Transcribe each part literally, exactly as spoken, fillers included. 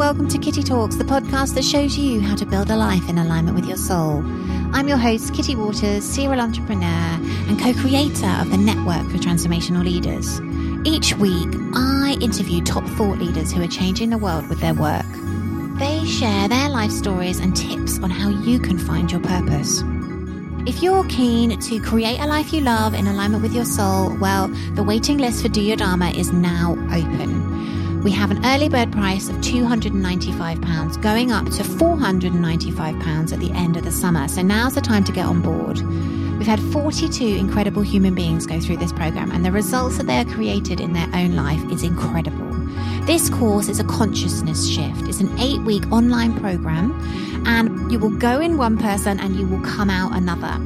welcome to Kitty Talks, the podcast that shows you how to build a life in alignment with your soul. I'm your host, Kitty Waters, serial entrepreneur and co-creator of the Network for Transformational Leaders. Each week, I interview top thought leaders who are changing the world with their work. They share their life stories and tips on how you can find your purpose. If you're keen to create a life you love in alignment with your soul, well, the waiting list for Do Your Dharma is now open. We have an early bird price of two hundred ninety-five pounds going up to four hundred ninety-five pounds at the end of the summer. So now's the time to get on board. We've had forty-two incredible human beings go through this program, and the results that they are created in their own life is incredible. This course is a consciousness shift. It's an eight-week online program, and you will go in one person and you will come out another.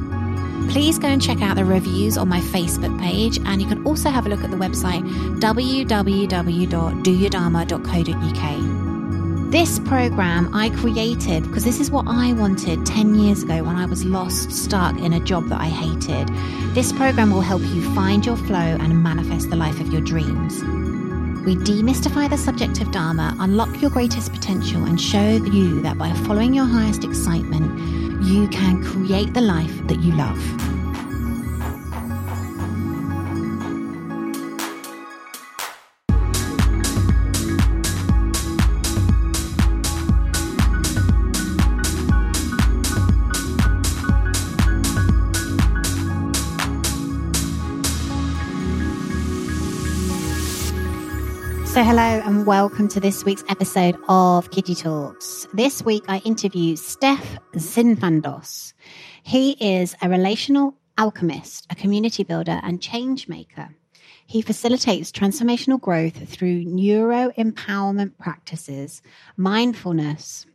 Please go and check out the reviews on my Facebook page, and you can also have a look at the website w w w dot do your dharma dot co dot u k. This program I created because this is what I wanted ten years ago when I was lost, stuck in a job that I hated. This program will help you find your flow and manifest the life of your dreams. We demystify the subject of Dharma, unlock your greatest potential, and show you that by following your highest excitement, you can create the life that you love. So hello and welcome to this week's episode of Kitty Talks. This week I interview Stef Sifandos. He is a relational alchemist, a community builder and change maker. He facilitates transformational growth through neuro-empowerment practices, mindfulness,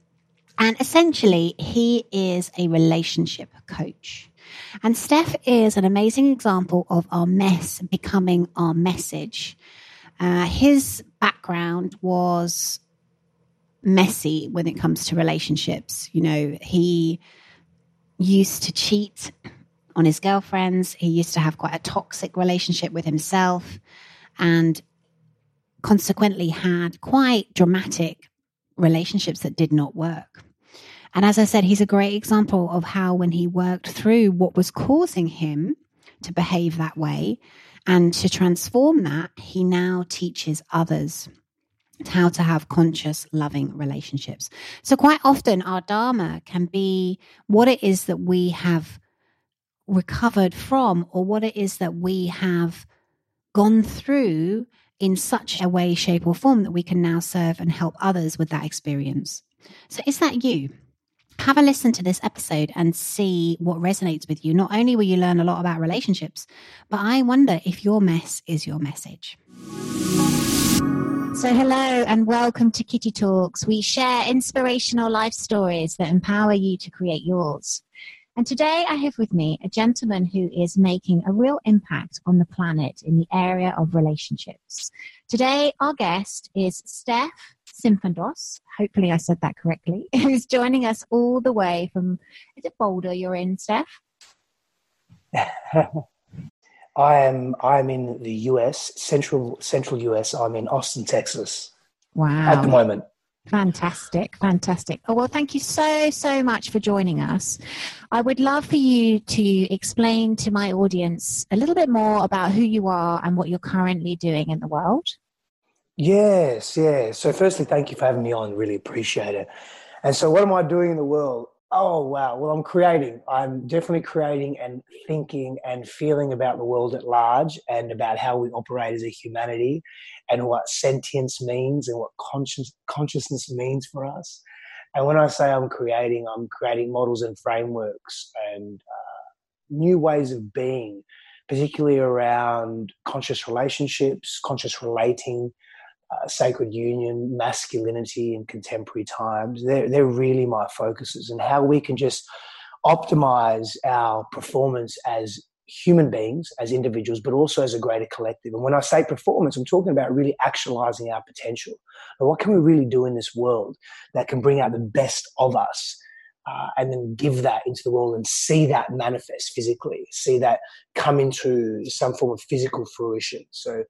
and essentially he is a relationship coach. And Stef is an amazing example of our mess becoming our message. Uh, his background was messy when it comes to relationships. You know, he used to cheat on his girlfriends. He used to have quite a toxic relationship with himself and consequently had quite dramatic relationships that did not work. And as I said, he's a great example of how when he worked through what was causing him to behave that way, and to transform that, he now teaches others how to have conscious, loving relationships. So quite often our Dharma can be what it is that we have recovered from or what it is that we have gone through in such a way, shape or form that we can now serve and help others with that experience. So is that you? Have a listen to this episode and see what resonates with you. Not only will you learn a lot about relationships, but I wonder if your mess is your message. So hello and welcome to Kitty Talks. We share inspirational life stories that empower you to create yours. And today I have with me a gentleman who is making a real impact on the planet in the area of relationships. Today our guest is Stef Sifandos, hopefully I said that correctly, who's joining us all the way from, is it Boulder you're in, Stef? I am I'm in the U S, central central U S. I'm in Austin, Texas. Wow. At the moment. Fantastic, fantastic. Oh, well, thank you so, so much for joining us. I would love for you to explain to my audience a little bit more about who you are and what you're currently doing in the world. Yes, yes. So firstly, thank you for having me on. Really appreciate it. And so what am I doing in the world? Oh, wow. Well, I'm creating. I'm definitely creating and thinking and feeling about the world at large and about how we operate as a humanity and what sentience means and what conscious, consciousness means for us. And when I say I'm creating, I'm creating models and frameworks and uh, new ways of being, particularly around conscious relationships, conscious relating, Uh, sacred union, masculinity in contemporary times. They're, they're really my focuses, and how we can just optimize our performance as human beings, as individuals, but also as a greater collective. And when I say performance, I'm talking about really actualizing our potential. And what can we really do in this world that can bring out the best of us uh, and then give that into the world and see that manifest physically, see that come into some form of physical fruition. So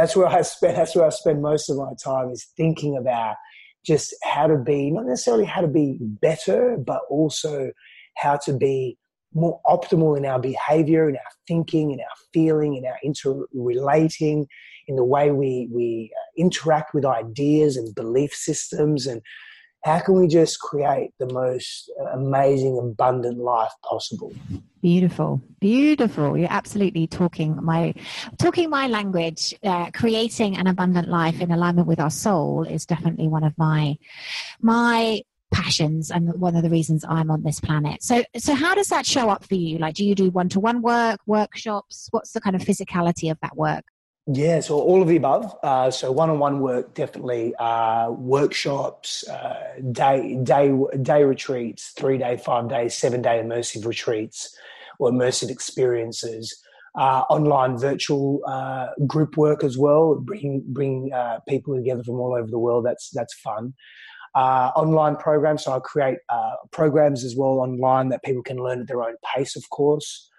That's where I spend. That's where I spend most of my time, is thinking about just how to be, not necessarily how to be better, but also how to be more optimal in our behavior, in our thinking, in our feeling, in our interrelating, in the way we, we interact with ideas and belief systems. And how can we just create the most amazing, abundant life possible? Beautiful, beautiful. You're absolutely talking my talking my language. Uh, creating an abundant life in alignment with our soul is definitely one of my my passions and one of the reasons I'm on this planet. So so how does that show up for you? Like, do you do one-to-one work, workshops? What's the kind of physicality of that work? Yeah, so all of the above. Uh, so one-on-one work, definitely. Uh, workshops, uh, day day day retreats, three-day, five-day, seven-day immersive retreats or immersive experiences. Uh, online virtual uh, group work as well, bring bring uh, people together from all over the world. That's that's fun. Uh, online programs, so I create uh, programs as well online that people can learn at their own pace, of course.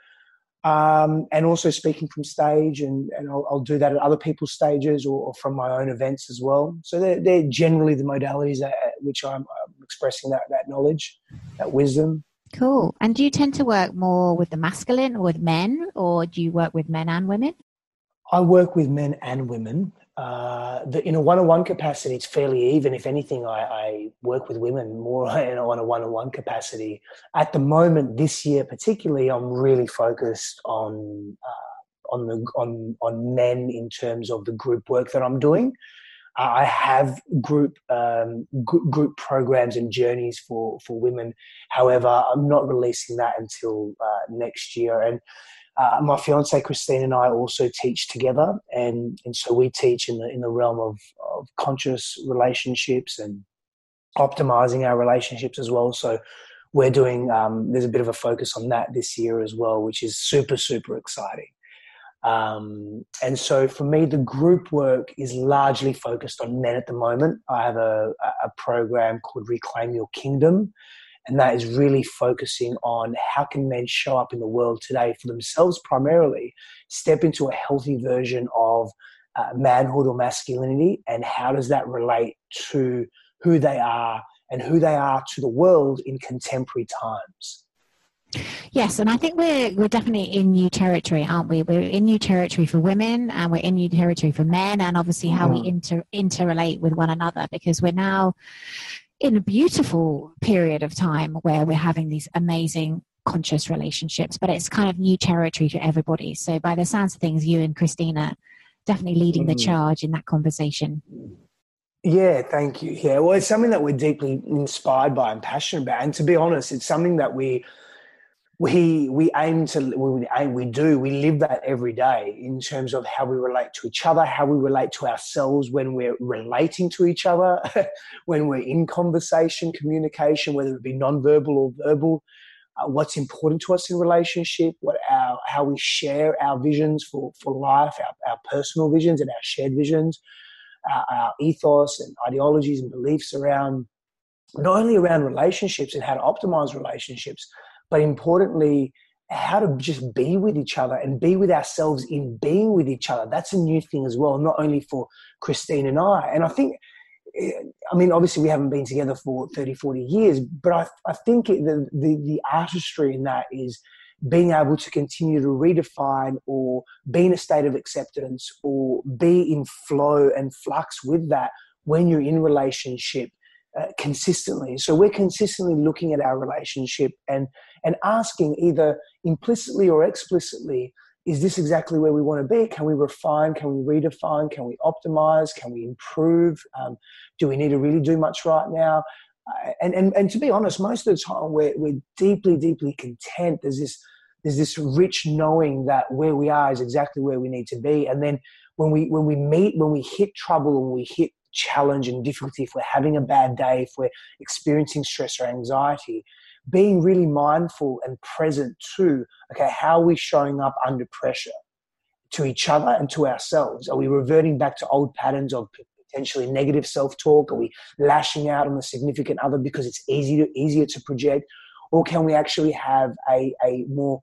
Um, and also speaking from stage, and, and I'll, I'll do that at other people's stages or, or from my own events as well. So they're, they're generally the modalities at which I'm expressing that, that knowledge, that wisdom. Cool. And do you tend to work more with the masculine or with men, or do you work with men and women? I work with men and women. Uh, the, in a one-on-one capacity, it's fairly even. If anything, I, I work with women more in a, on a one-on-one capacity. At the moment, this year particularly, I'm really focused on uh, on the on on men in terms of the group work that I'm doing. Uh, I have group um, g- group programs and journeys for for women. However, I'm not releasing that until uh, next year. And Uh, my fiancée Christine and I also teach together, and, and so we teach in the in the realm of, of conscious relationships and optimizing our relationships as well. So we're doing um, there's a bit of a focus on that this year as well, which is super super exciting. Um, and so for me, the group work is largely focused on men at the moment. I have a a program called Reclaim Your Kingdom. And that is really focusing on how can men show up in the world today for themselves primarily, step into a healthy version of uh, manhood or masculinity, and how does that relate to who they are and who they are to the world in contemporary times. Yes, and I think we're we're definitely in new territory, aren't we? We're in new territory for women, and we're in new territory for men, and obviously how mm. we inter interrelate with one another, because we're now in a beautiful period of time where we're having these amazing conscious relationships, but it's kind of new territory to everybody. So by the sounds of things, you and Christine are definitely leading the charge in that conversation. Yeah, thank you. Yeah, well, it's something that we're deeply inspired by and passionate about. And to be honest, it's something that we we we aim to we aim, we do we live that every day in terms of how we relate to each other, how we relate to ourselves when we're relating to each other, when we're in conversation, communication, whether it be nonverbal or verbal, uh, what's important to us in relationship, what our how we share our visions for for life, our, our personal visions and our shared visions, uh, our ethos and ideologies and beliefs around not only around relationships and how to optimize relationships, but importantly, how to just be with each other and be with ourselves in being with each other. That's a new thing as well, not only for Christine and I. And I think, I mean, obviously we haven't been together for thirty, forty years, but I, I think it, the, the, the artistry in that is being able to continue to redefine or be in a state of acceptance or be in flow and flux with that when you're in relationship. Uh, consistently. So we're consistently looking at our relationship and and asking either implicitly or explicitly, is this exactly where we want to be? Can we refine? Can we redefine? Can we optimize? Can we improve? Um, do we need to really do much right now? Uh, and, and and to be honest, most of the time we're, we're deeply, deeply content. There's this, there's this rich knowing that where we are is exactly where we need to be. And then when we when we meet, when we hit trouble, when we hit challenge and difficulty, if we're having a bad day, if we're experiencing stress or anxiety, being really mindful and present to, okay, how are we showing up under pressure to each other and to ourselves? Are we reverting back to old patterns of potentially negative self-talk? Are we lashing out on the significant other because it's easy to, easier to project? Or can we actually have a, a more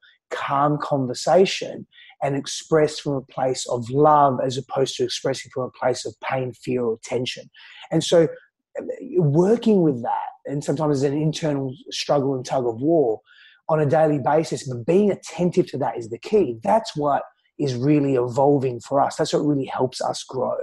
calm conversation and express from a place of love as opposed to expressing from a place of pain, fear, or tension? And so working with that, and sometimes it's an internal struggle and tug of war on a daily basis, but being attentive to that is the key. That's what is really evolving for us. That's what really helps us grow.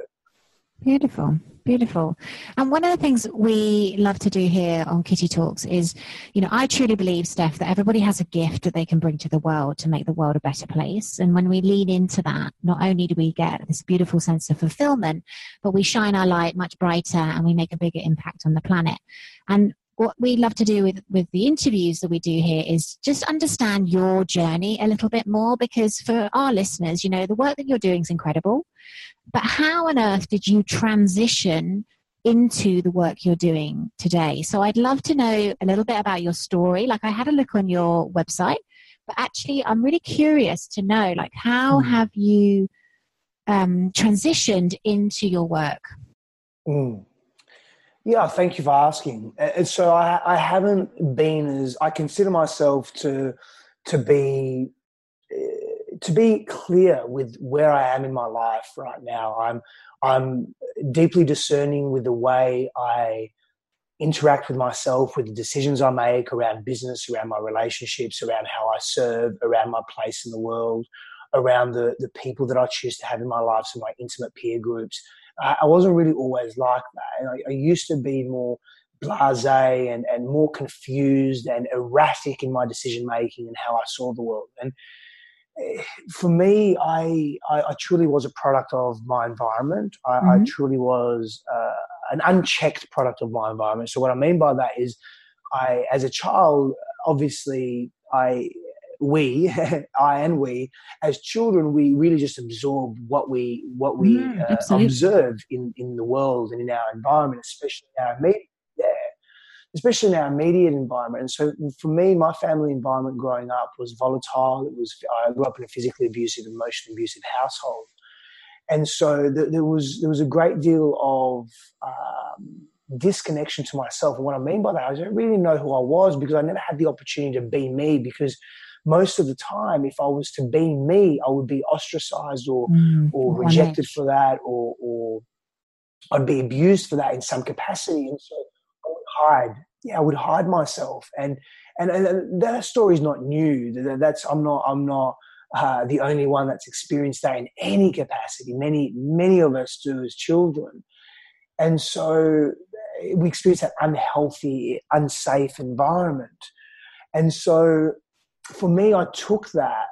Beautiful, beautiful. And one of the things we love to do here on Kitty Talks is, you know, I truly believe, Steph, that everybody has a gift that they can bring to the world to make the world a better place. And when we lean into that, not only do we get this beautiful sense of fulfillment, but we shine our light much brighter and we make a bigger impact on the planet. And what we love to do with, with the interviews that we do here is just understand your journey a little bit more, because for our listeners, you know, the work that you're doing is incredible, but how on earth did you transition into the work you're doing today? So I'd love to know a little bit about your story. Like, I had a look on your website, but actually I'm really curious to know, like, how mm. have you um, transitioned into your work? Mm. Yeah, thank you for asking. And so I, I haven't been as I consider myself to to be to be clear with where I am in my life right now. I'm I'm deeply discerning with the way I interact with myself, with the decisions I make around business, around my relationships, around how I serve, around my place in the world, around the the people that I choose to have in my life, so my intimate peer groups. I wasn't really always like that. I, I used to be more blasé and, and more confused and erratic in my decision-making and how I saw the world. And for me, I, I, I truly was a product of my environment. I, mm-hmm. I truly was uh, an unchecked product of my environment. So what I mean by that is I, as a child, obviously I... We, I and we, as children, we really just absorb what we what we mm, uh, observe in, in the world and in our environment, especially in our immediate, yeah, especially in our immediate environment. And so, for me, my family environment growing up was volatile. It was I grew up in a physically abusive, emotionally abusive household, and so th- there was there was a great deal of um, disconnection to myself. And what I mean by that, I don't really know who I was, because I never had the opportunity to be me, because most of the time, if I was to be me, I would be ostracized or mm, or rejected for that, or or I'd be abused for that in some capacity. And so I would hide. Yeah, I would hide myself. And and, and that story's not new. That's I'm not I'm not uh, the only one that's experienced that in any capacity. Many many of us do as children, and so we experience that unhealthy, unsafe environment, and so. For me, I took that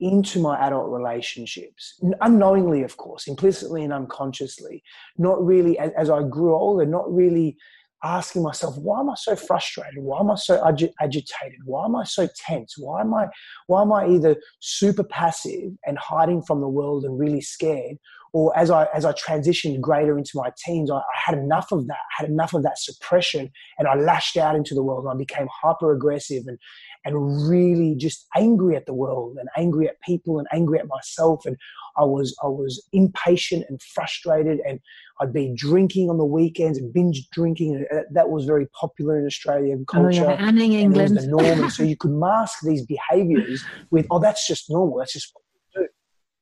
into my adult relationships, unknowingly, of course, implicitly and unconsciously, not really, as I grew older, not really asking myself, why am I so frustrated? Why am I so ag- agitated? Why am I so tense? Why am I, why am I either super passive and hiding from the world and really scared? Or as I as I transitioned greater into my teens, I, I had enough of that, I had enough of that suppression, and I lashed out into the world, and I became hyper-aggressive and, and really just angry at the world and angry at people and angry at myself. And I was I was impatient and frustrated, and I'd be drinking on the weekends and binge drinking. And that was very popular in Australian culture. Oh, yeah. And in England. It was the norm. So you could mask these behaviours with, oh, that's just normal, that's just what we do.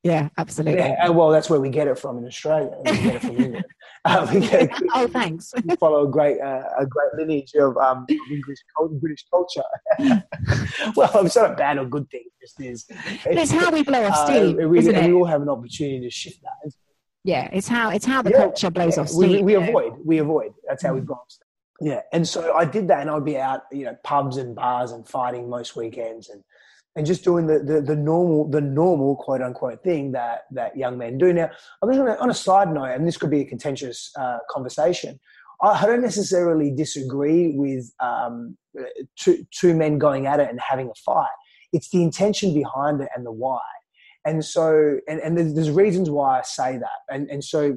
Yeah, absolutely. Yeah, well, that's where we get it from in Australia. We get it from England. Um, we get, oh, thanks. We follow a great, uh, a great lineage of um, English, British culture. Well, it's not a bad or good thing. It just is. It's, it's how we blow off steam, um, we, isn't it? We all have an opportunity to shift that. Yeah, it's how it's how the yeah, culture blows yeah. off steam. We, we avoid. We avoid. That's how mm. we blow off steam. Yeah, and so I did that, and I'd be out, you know, pubs and bars and fighting most weekends, and. And just doing the, the the normal the normal quote unquote thing that that young men do. Now, I'm just gonna, on a side note, and this could be a contentious uh, conversation. I, I don't necessarily disagree with um, two two men going at it and having a fight. It's the intention behind it and the why. And so, and, and there's, there's reasons why I say that. And and so,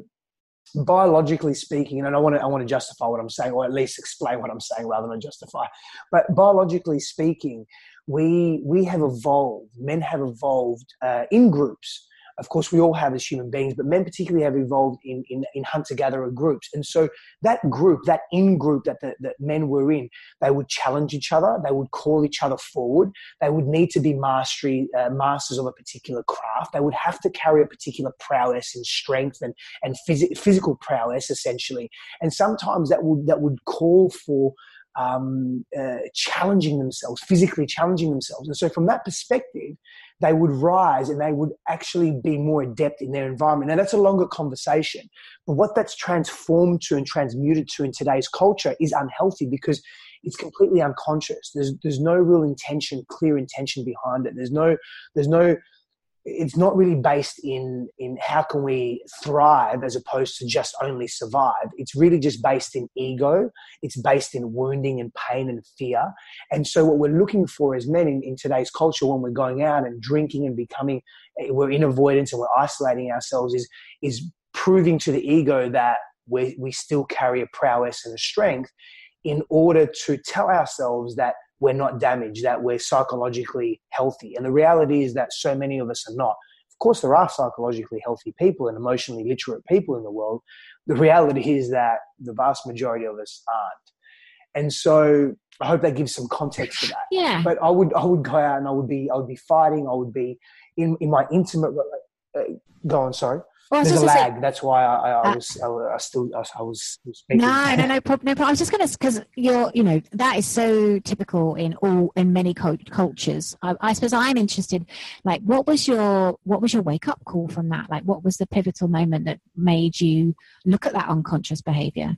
biologically speaking, and I want to I want to justify what I'm saying, or at least explain what I'm saying rather than justify. But biologically speaking. We we have evolved, men have evolved uh, in groups of course, we all have as human beings, but men particularly have evolved in, in, in hunter-gatherer groups. And so that group, that in-group that, the, that men were in, they would challenge each other. They would call each other forward. They would need to be mastery, uh, masters of a particular craft. They would have to carry a particular prowess and strength and, and phys- physical prowess, essentially. And sometimes that would, that would call for um, uh, challenging themselves, physically challenging themselves. And so from that perspective, they would rise and they would actually be more adept in their environment. Now, that's a longer conversation, but what that's transformed to and transmuted to in today's culture is unhealthy because it's completely unconscious. There's there's no real intention, clear intention behind it. There's no, there's no, it's not really based in, in how can we thrive as opposed to just only survive. It's really just based in ego. It's based in wounding and pain and fear. And so what we're looking for as men in, in today's culture when we're going out and drinking and becoming, we're in avoidance and we're isolating ourselves is, is proving to the ego that we we still carry a prowess and a strength in order to tell ourselves that we're not damaged, that we're psychologically healthy. And the reality is that so many of us are not. Of course, there are psychologically healthy people and emotionally literate people in the world. The reality is that the vast majority of us aren't. And so I hope that gives some context to that. Yeah. But I would I would go out and I would be I would be fighting. I would be in, in my intimate uh, go on, sorry. Well, there's a lag. Say, that's why I, I, I was uh, I, I still I, I was speaking. No, no, no problem. No problem. I was just going to because you're you know that is so typical in all in many co- cultures. I, I suppose I'm interested. Like, what was your what was your wake up call from that? Like, what was the pivotal moment that made you look at that unconscious behavior?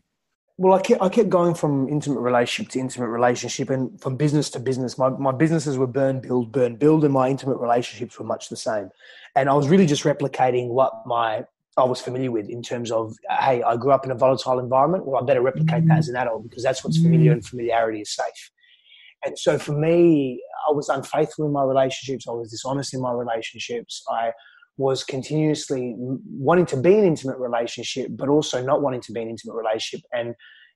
Well, I kept, I kept going from intimate relationship to intimate relationship and from business to business. My, my businesses were burn, build, burn, build, and my intimate relationships were much the same. And I was really just replicating what my I was familiar with in terms of, hey, I grew up in a volatile environment. Well, I better replicate mm. that as an adult because that's what's familiar mm. and familiarity is safe. And so for me, I was unfaithful in my relationships. I was dishonest in my relationships. I was continuously wanting to be in an intimate relationship, but also not wanting to be in an intimate relationship. And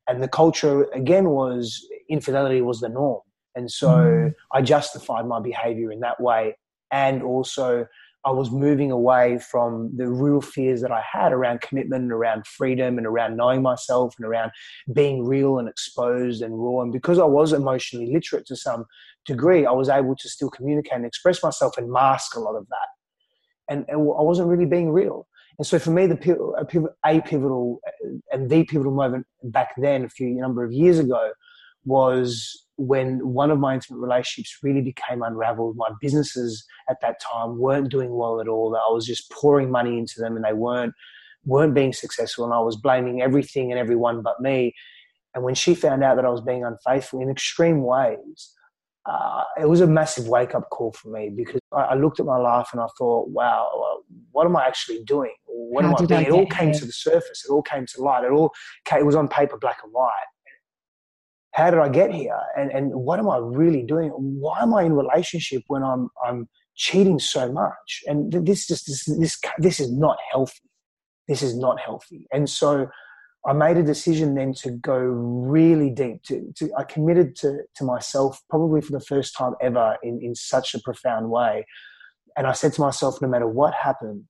and the culture, again, was infidelity was the norm. And so mm. I justified my behavior in that way. And also I was moving away from the real fears that I had around commitment and around freedom and around knowing myself and around being real and exposed and raw. And because I was emotionally literate to some degree, I was able to still communicate and express myself and mask a lot of that. And I wasn't really being real. And so for me, the a pivotal, a pivotal and the pivotal moment back then, a few number of years ago, was when one of my intimate relationships really became unraveled. My businesses at that time weren't doing well at all. I was just pouring money into them and they weren't weren't being successful. And I was blaming everything and everyone but me. And when she found out that I was being unfaithful in extreme ways, Uh, it was a massive wake-up call for me because I, I looked at my life and I thought, wow, what am I actually doing? What How am I being? It all came here? to the surface. It all came to light. It all came, it was on paper, black and white. How did I get here? And and what am I really doing? Why am I in a relationship when I'm I'm cheating so much? And this just this this this is not healthy. This is not healthy. And so I made a decision then to go really deep. To, to, I committed to, to myself probably for the first time ever in, in such a profound way. And I said to myself, no matter what happens,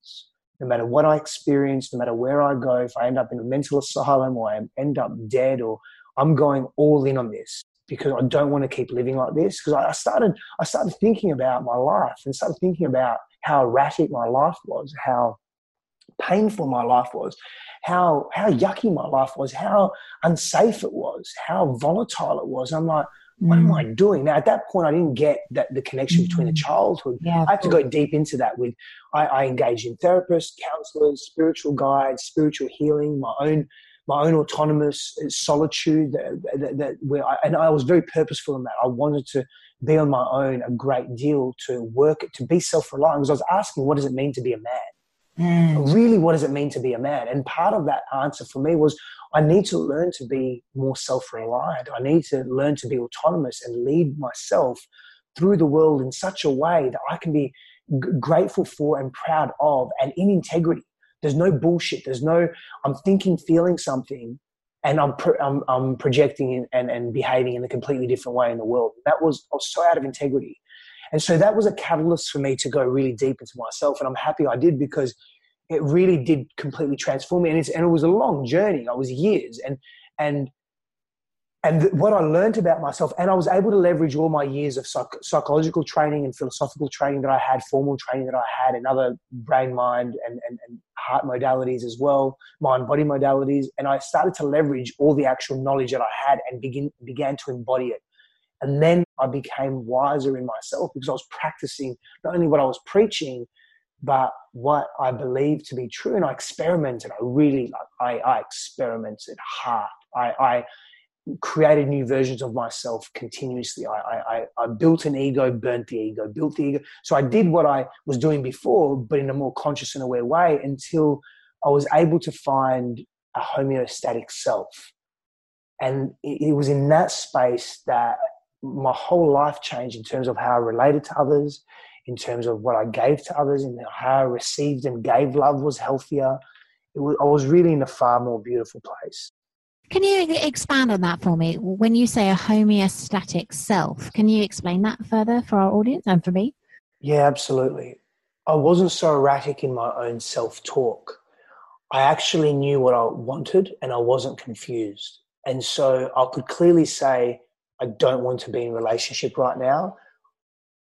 no matter what I experience, no matter where I go, if I end up in a mental asylum or I end up dead, or I'm going all in on this because I don't want to keep living like this. Because I started, I started thinking about my life and started thinking about how erratic my life was, how painful my life was, how how yucky my life was, how unsafe it was, how volatile it was. I'm like, what mm. am I doing? Now, at that point, I didn't get that the connection mm. between the childhood. Yeah, I had to go deep into that with, I, I engaged in therapists, counselors, spiritual guides, spiritual healing, my own my own autonomous solitude that, that, that where I, and I was very purposeful in that. I wanted to be on my own a great deal, to work, to be self-reliant, because I was asking, what does it mean to be a man? Mm. Really, what does it mean to be a man? And part of that answer for me was, I need to learn to be more self-reliant. I need to learn to be autonomous and lead myself through the world in such a way that I can be g- grateful for and proud of, and in integrity. There's no bullshit. There's no, I'm thinking, feeling something, and I'm pro- I'm, I'm projecting and, and, and behaving in a completely different way in the world. That was, I was so out of integrity. And so that was a catalyst for me to go really deep into myself. And I'm happy I did, because it really did completely transform me. And, it's, and it was a long journey. I was years. And, and, and what I learned about myself, and I was able to leverage all my years of psych, psychological training and philosophical training that I had, formal training that I had, and other brain, mind, and, and, and heart modalities as well, mind, body modalities. And I started to leverage all the actual knowledge that I had and begin, began to embody it. And then I became wiser in myself, because I was practicing not only what I was preaching, but what I believed to be true. And I experimented. I really, I, I experimented hard. I, I created new versions of myself continuously. I, I, I built an ego, burnt the ego, built the ego. So I did what I was doing before, but in a more conscious and aware way, until I was able to find a homeostatic self. And it, it was in that space that my whole life changed, in terms of how I related to others, in terms of what I gave to others, and how I received and gave love was healthier. It was, I was really in a far more beautiful place. Can you expand on that for me? When you say a homeostatic self, can you explain that further for our audience and for me? Yeah, absolutely. I wasn't so erratic in my own self-talk. I actually knew what I wanted, and I wasn't confused. And so I could clearly say, I don't want to be in a relationship right now.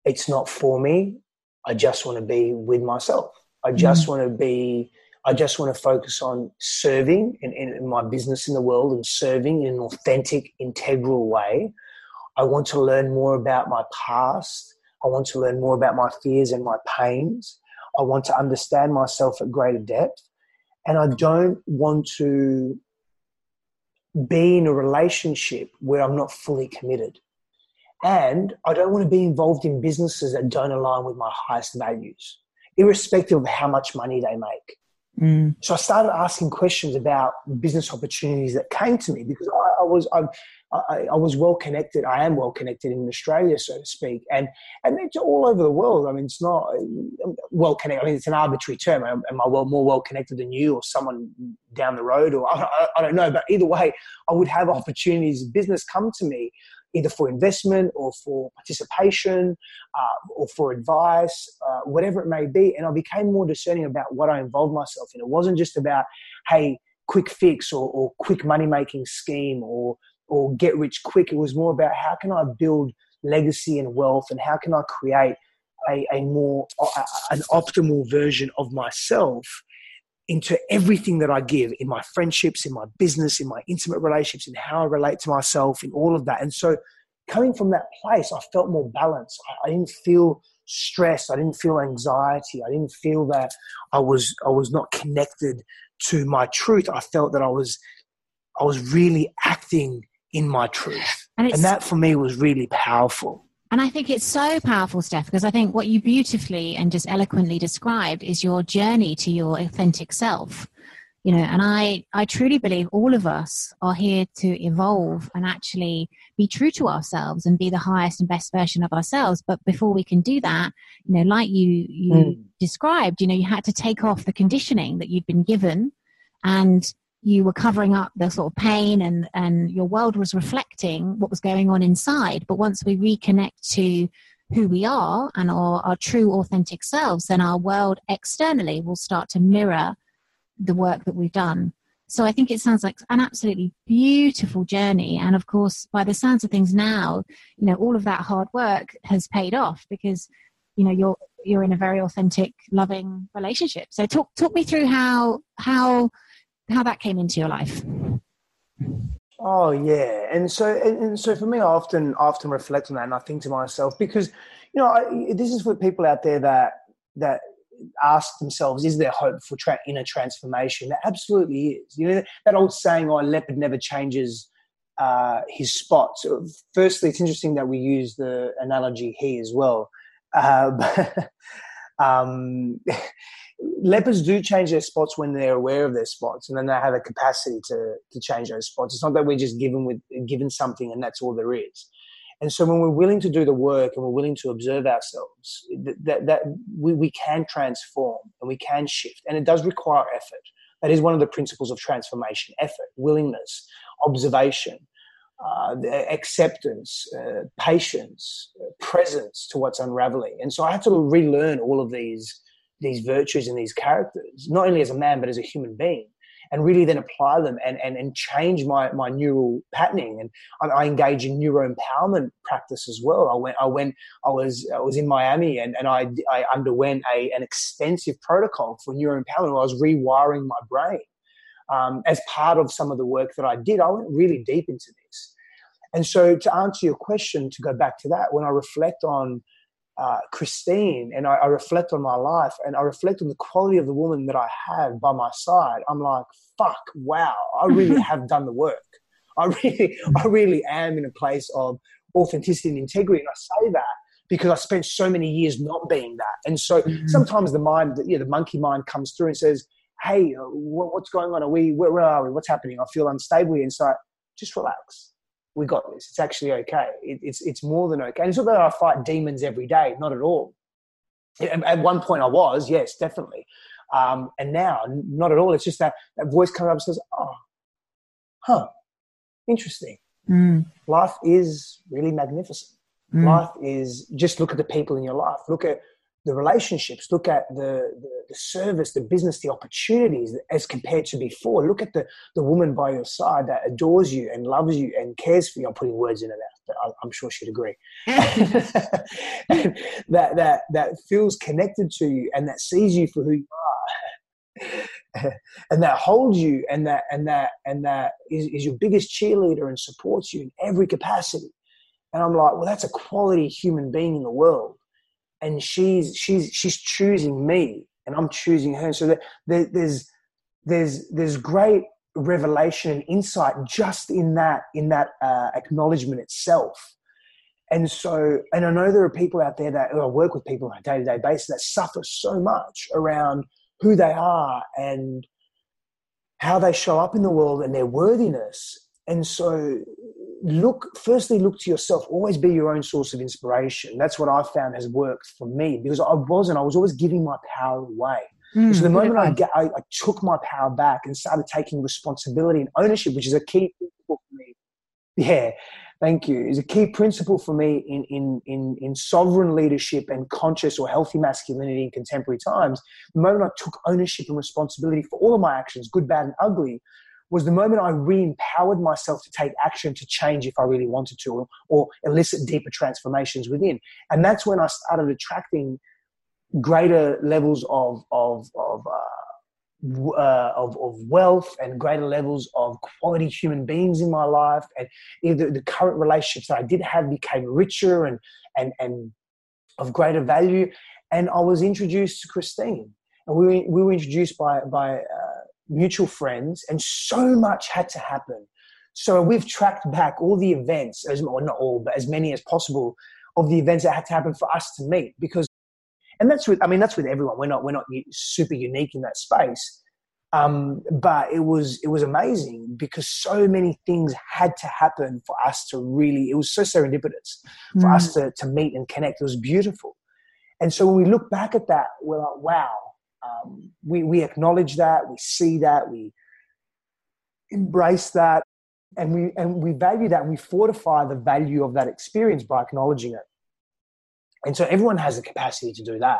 It's not for me. I just want to be with myself. I just mm-hmm. want to be, I just want to focus on serving in, in my business in the world, and serving in an authentic, integral way. I want to learn more about my past. I want to learn more about my fears and my pains. I want to understand myself at greater depth. And I don't want to be in a relationship where I'm not fully committed. And I don't want to be involved in businesses that don't align with my highest values, irrespective of how much money they make. Mm. So I started asking questions about business opportunities that came to me, because I, I was I, I, I was well connected. I am well connected in Australia, so to speak, and and it's all over the world. I mean, it's not well connected. I mean, it's an arbitrary term. Am, am I well, more well connected than you, or someone down the road, or I, I, I don't know. But either way, I would have opportunities, business come to me, either for investment or for participation uh, or for advice, uh, whatever it may be. And I became more discerning about what I involved myself in. It wasn't just about, hey, quick fix or, or quick money-making scheme or or get rich quick. It was more about, how can I build legacy and wealth, and how can I create a, a more a, an optimal version of myself into everything that I give, in my friendships, in my business, in my intimate relationships, in how I relate to myself, in all of that. And so coming from that place, I felt more balanced. I, I didn't feel stress. I didn't feel anxiety. I didn't feel that I was I was not connected to my truth. I felt that I was I was really acting in my truth. And, and that for me was really powerful. And I think it's so powerful, Stef, because I think what you beautifully and just eloquently described is your journey to your authentic self. You know, and I, I truly believe all of us are here to evolve and actually be true to ourselves and be the highest and best version of ourselves. But before we can do that, you know, like you, you mm. described, you know, you had to take off the conditioning that you'd been given, and you were covering up the sort of pain, and, and your world was reflecting what was going on inside. But once we reconnect to who we are and our, our true authentic selves, then our world externally will start to mirror the work that we've done. So I think it sounds like an absolutely beautiful journey. And of course, by the sounds of things now, you know, all of that hard work has paid off, because, you know, you're, you're in a very authentic, loving relationship. So talk, talk me through how, how, how that came into your life. Oh yeah. And so, and, and so for me, I often, often reflect on that, and I think to myself, because, you know, I, this is for people out there that, that ask themselves, is there hope for tra- inner transformation? There absolutely is. You know, that old saying, oh, a leopard never changes uh, his spot. So firstly, it's interesting that we use the analogy he as well. Uh, but, um, leopards do change their spots when they're aware of their spots, and then they have a capacity to to change those spots. It's not that we're just given with given something and that's all there is. And so when we're willing to do the work and we're willing to observe ourselves, that that we, we can transform and we can shift. And it does require effort. That is one of the principles of transformation: effort, willingness, observation, uh, acceptance, uh, patience, uh, presence to what's unraveling. And so I had to relearn all of these these virtues and these characters, not only as a man, but as a human being, and really then apply them and and, and change my, my neural patterning. And I, I engage in neuro-empowerment practice as well. I went, I went, I was, I was in Miami and, and I, I underwent a, an extensive protocol for neuro-empowerment where I was rewiring my brain. Um, as part of some of the work that I did, I went really deep into this. And so to answer your question, to go back to that, when I reflect on uh, Christine and I, I reflect on my life and I reflect on the quality of the woman that I have by my side, I'm like, fuck, wow, I really have done the work. I really, I really am in a place of authenticity and integrity. And I say that because I spent so many years not being that. And so mm-hmm. sometimes the mind, you know, the monkey mind comes through and says, hey, what's going on? Are we, where, where are we? What's happening? I feel unstable. And so just relax. We got this. It's actually okay. It, it's it's more than okay. And it's not that I fight demons every day. Not at all. At, at one point I was, yes, definitely. Um, and now, not at all. It's just that, that voice comes up and says, oh, huh, interesting. Mm. Life is really magnificent. Mm. Life is, just look at the people in your life. Look at the relationships, look at the, the, the service, the business, the opportunities as compared to before. Look at the, the woman by your side that adores you and loves you and cares for you. I'm putting words in and out, but I, I'm sure she'd agree. And that, that, that feels connected to you and that sees you for who you are and that holds you and that, and that, and that is, is your biggest cheerleader and supports you in every capacity. And I'm like, well, that's a quality human being in the world. And she's she's she's choosing me, and I'm choosing her. So that there, there's there's there's great revelation and insight just in that in that uh, acknowledgement itself. And so, and I know there are people out there that I work with people on a day to day basis that suffer so much around who they are and how they show up in the world and their worthiness. And so, look, firstly, look to yourself, always be your own source of inspiration. That's what I've found has worked for me because I wasn't, I was always giving my power away. Mm, so the moment I, get, I, I took my power back and started taking responsibility and ownership, which is a key principle for me. Yeah, thank you. It's a key principle for me in, in, in, in sovereign leadership and conscious or healthy masculinity in contemporary times. The moment I took ownership and responsibility for all of my actions, good, bad, and ugly, was the moment I re-empowered myself to take action, to change if I really wanted to, or, or elicit deeper transformations within. And that's when I started attracting greater levels of of of, uh, uh, of, of wealth and greater levels of quality human beings in my life. And the, the current relationships that I did have became richer and and and of greater value. And I was introduced to Christine. And we were, we were introduced by... by uh, mutual friends, and so much had to happen. So we've tracked back all the events, as well, not all, but as many as possible of the events that had to happen for us to meet. Because, and that's with, I mean, that's with everyone. We're not, we're not super unique in that space. Um, but it was, it was amazing because so many things had to happen for us to really. It was so serendipitous for mm. us to to meet and connect. It was beautiful. And so when we look back at that, we're like, wow. Um, we, we acknowledge that, we see that, we embrace that, and we and we value that, and we fortify the value of that experience by acknowledging it. And so everyone has the capacity to do that.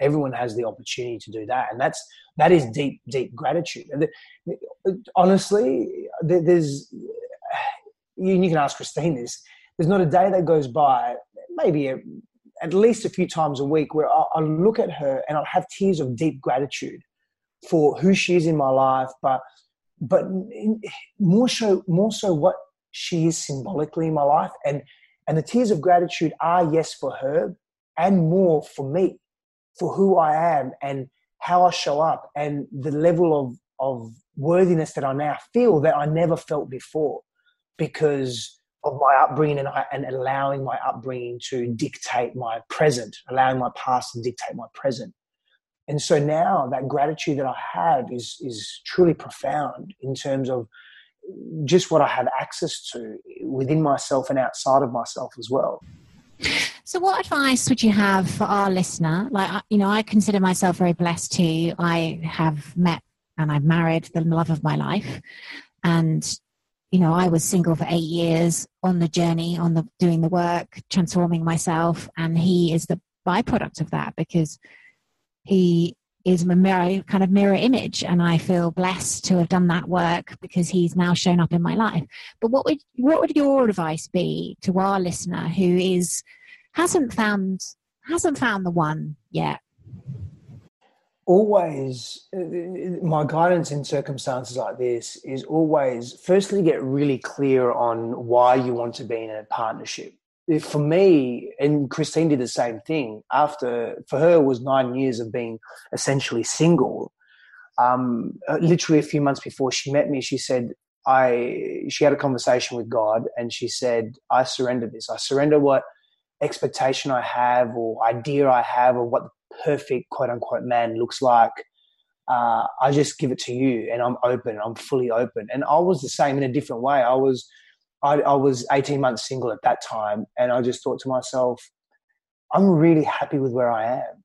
Everyone has the opportunity to do that, and that's that is deep, deep gratitude. And the, honestly, there, there's you, you can ask Christine this. There's not a day that goes by, maybe a, at least a few times a week, where I'll look at her and I'll have tears of deep gratitude for who she is in my life, but but more so, more so what she is symbolically in my life. And and the tears of gratitude are, yes, for her and more for me, for who I am and how I show up and the level of, of worthiness that I now feel that I never felt before because of my upbringing and, I, and allowing my upbringing to dictate my present, allowing my past to dictate my present. And so now that gratitude that I have is is truly profound in terms of just what I have access to within myself and outside of myself as well. So what advice would you have for our listener? Like, you know, I consider myself very blessed too. I have met and I've married the love of my life, and you know, I was single for eight years on the journey, on the doing the work, transforming myself. And he is the byproduct of that, because he is my mirror, kind of mirror image. And I feel blessed to have done that work because he's now shown up in my life. But what would, what would your advice be to our listener who is, hasn't found, hasn't found the one yet? Always, my guidance in circumstances like this is always, firstly, get really clear on why you want to be in a partnership. For me, and Christine did the same thing, after, for her, it was nine years of being essentially single. Um, literally a few months before she met me, she said, I, she had a conversation with God and she said, I surrender this. I surrender what expectation I have or idea I have of what the perfect quote unquote man looks like. Uh, I just give it to you and I'm open. I'm fully open. And I was the same in a different way. I was, I, I was eighteen months single at that time, and I just thought to myself, I'm really happy with where I am.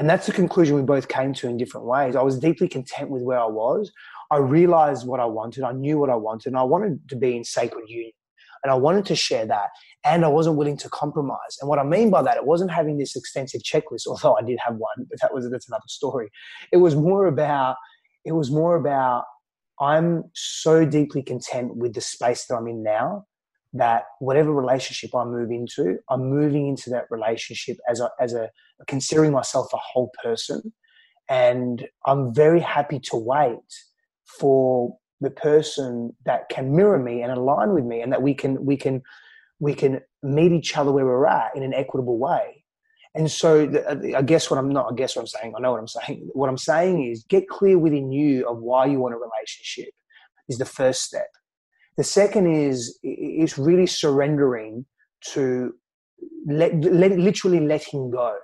And that's the conclusion we both came to in different ways. I was deeply content with where I was. I realized what I wanted. I knew what I wanted, and I wanted to be in sacred union, and I wanted to share that, and I wasn't willing to compromise. And what I mean by that, it wasn't having this extensive checklist, although I did have one, but that was that's another story. It was more about, it was more about, I'm so deeply content with the space that I'm in now that whatever relationship I move into, I'm moving into that relationship as a, as a considering myself a whole person. And I'm very happy to wait for the person that can mirror me and align with me, and that we can, we can, we can meet each other where we're at in an equitable way. And so I guess what I'm not, I guess what I'm saying, I know what I'm saying. What I'm saying is get clear within you of why you want a relationship is the first step. The second is, is really surrendering to let, let, literally letting go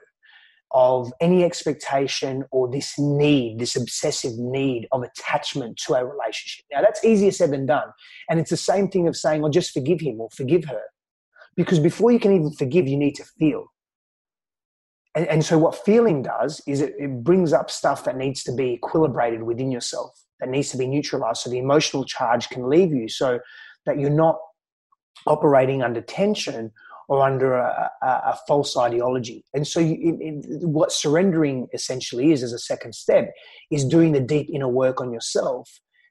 of any expectation or this need, this obsessive need of attachment to a relationship. Now that's easier said than done. And it's the same thing of saying, well, just forgive him or forgive her. Because before you can even forgive, you need to feel. And, and so what feeling does is it, it brings up stuff that needs to be equilibrated within yourself, that needs to be neutralized so the emotional charge can leave you, so that you're not operating under tension or under a, a, a false ideology. And so you, it, it, what surrendering essentially is as a second step is doing the deep inner work on yourself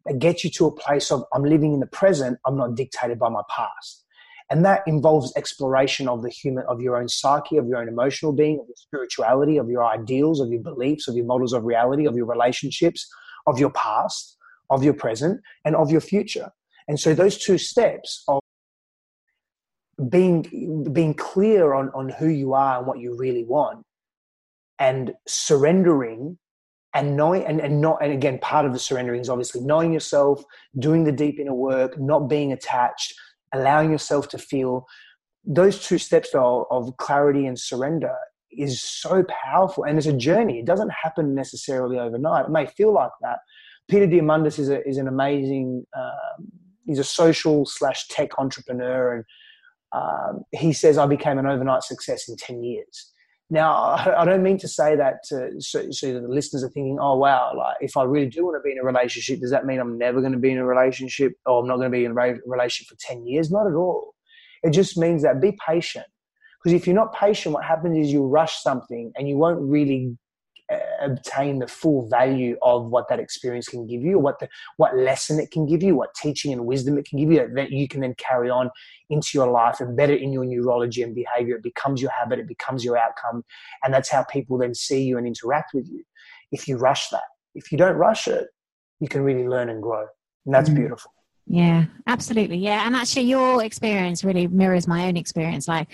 that gets you to a place of I'm living in the present, I'm not dictated by my past. And that involves exploration of the human, of your own psyche, of your own emotional being, of your spirituality, of your ideals, of your beliefs, of your models of reality, of your relationships, of your past, of your present, and of your future. And so those two steps of being being clear on, on who you are and what you really want, and surrendering and knowing and, and not and again, part of the surrendering is obviously knowing yourself, doing the deep inner work, not being attached, allowing yourself to feel. Those two steps of, of clarity and surrender is so powerful. And it's a journey. It doesn't happen necessarily overnight. It may feel like that. Peter Diamandis is, a, is an amazing, um, he's a social slash tech entrepreneur. And um, he says, I became an overnight success in ten years. Now, I don't mean to say that to, so, so that the listeners are thinking, oh, wow, like if I really do want to be in a relationship, does that mean I'm never going to be in a relationship, or I'm not going to be in a relationship for ten years? Not at all. It just means that be patient, because if you're not patient, what happens is you rush something and you won't really uh, obtain the full value of what that experience can give you, or what, the, what lesson it can give you, what teaching and wisdom it can give you that, that you can then carry on into your life, embed it in your neurology and behavior. It becomes your habit. It becomes your outcome. And that's how people then see you and interact with you. If you rush that, if you don't rush it, you can really learn and grow. And that's mm. beautiful. Yeah, absolutely. Yeah. And actually your experience really mirrors my own experience. Like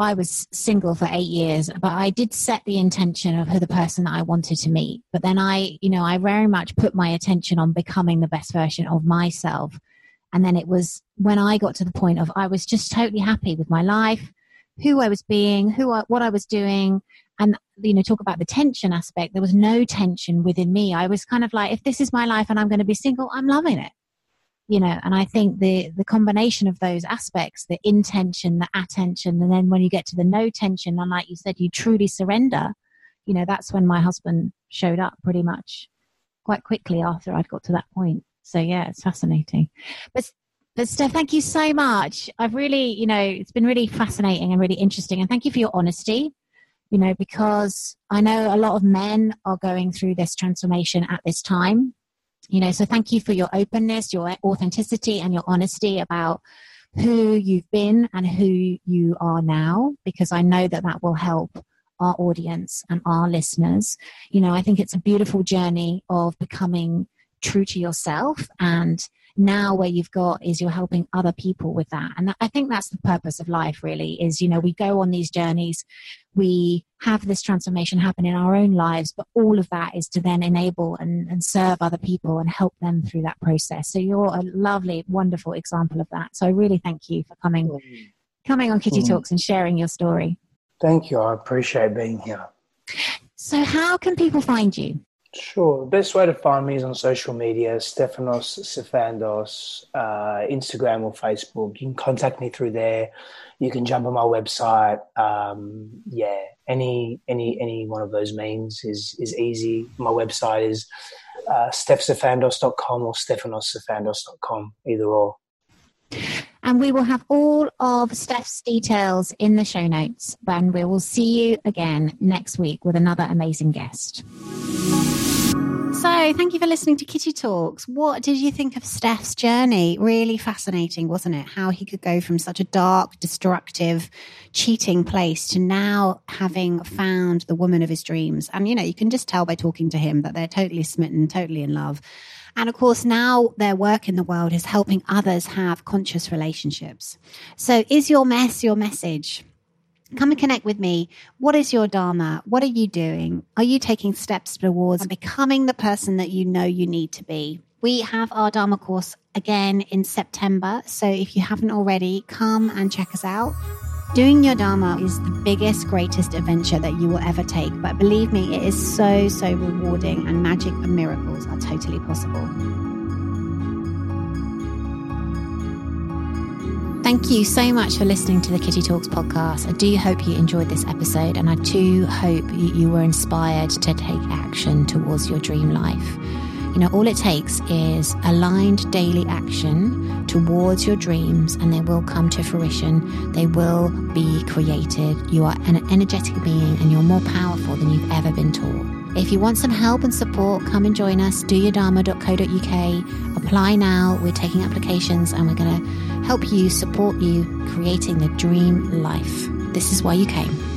I was single for eight years, but I did set the intention of who the person that I wanted to meet. But then I, you know, I very much put my attention on becoming the best version of myself. And then it was when I got to the point of I was just totally happy with my life, who I was being, who I, what I was doing. And, you know, talk about the tension aspect. There was no tension within me. I was kind of like, if this is my life and I'm going to be single, I'm loving it. You know, and I think the, the combination of those aspects, the intention, the attention, and then when you get to the no tension, and like you said, you truly surrender, you know, that's when my husband showed up pretty much quite quickly after I'd got to that point. So yeah, it's fascinating. But But Stef, thank you so much. I've really, you know, it's been really fascinating and really interesting. And thank you for your honesty, you know, because I know a lot of men are going through this transformation at this time, you know, so thank you for your openness, your authenticity and your honesty about who you've been and who you are now, because I know that that will help our audience and our listeners. You know, I think it's a beautiful journey of becoming true to yourself, and now where you've got is you're helping other people with that. And I think that's the purpose of life, really, is, you know, we go on these journeys, we have this transformation happen in our own lives, but all of that is to then enable and, and serve other people and help them through that process. So you're a lovely, wonderful example of that. So I really thank you for coming coming on Kitty Talks and sharing your story. Thank you. I appreciate being here. So how can people find you? Sure. The best way to find me is on social media, Stefanos Sifandos, uh, Instagram or Facebook. You can contact me through there. You can jump on my website. Um, yeah, any any any one of those means is is easy. My website is uh, stef sifandos dot com or stefanos sifandos dot com, either or. And we will have all of Stef's details in the show notes, and we will see you again next week with another amazing guest. So thank you for listening to Kitty Talks. What did you think of Stef's journey? Really fascinating, wasn't it? How he could go from such a dark, destructive, cheating place to now having found the woman of his dreams. And, you know, you can just tell by talking to him that they're totally smitten, totally in love. And of course, now their work in the world is helping others have conscious relationships. So is your mess your message? Come and connect with me. What is your Dharma? What are you doing? Are you taking steps towards becoming the person that you know you need to be? We have our Dharma course again in September. So if you haven't already, come and check us out. Doing your Dharma is the biggest, greatest adventure that you will ever take. But believe me, it is so, so rewarding, and magic and miracles are totally possible. Thank you so much for listening to the Kitty Talks podcast. I do hope you enjoyed this episode, and I do hope you were inspired to take action towards your dream life. You know, all it takes is aligned daily action towards your dreams, and they will come to fruition. They will be created. You are an energetic being, and you're more powerful than you've ever been taught. If you want some help and support, come and join us, do your dharma dot co dot u k. Apply now. We're taking applications, and we're going to help you, support you, creating the dream life. This is why you came.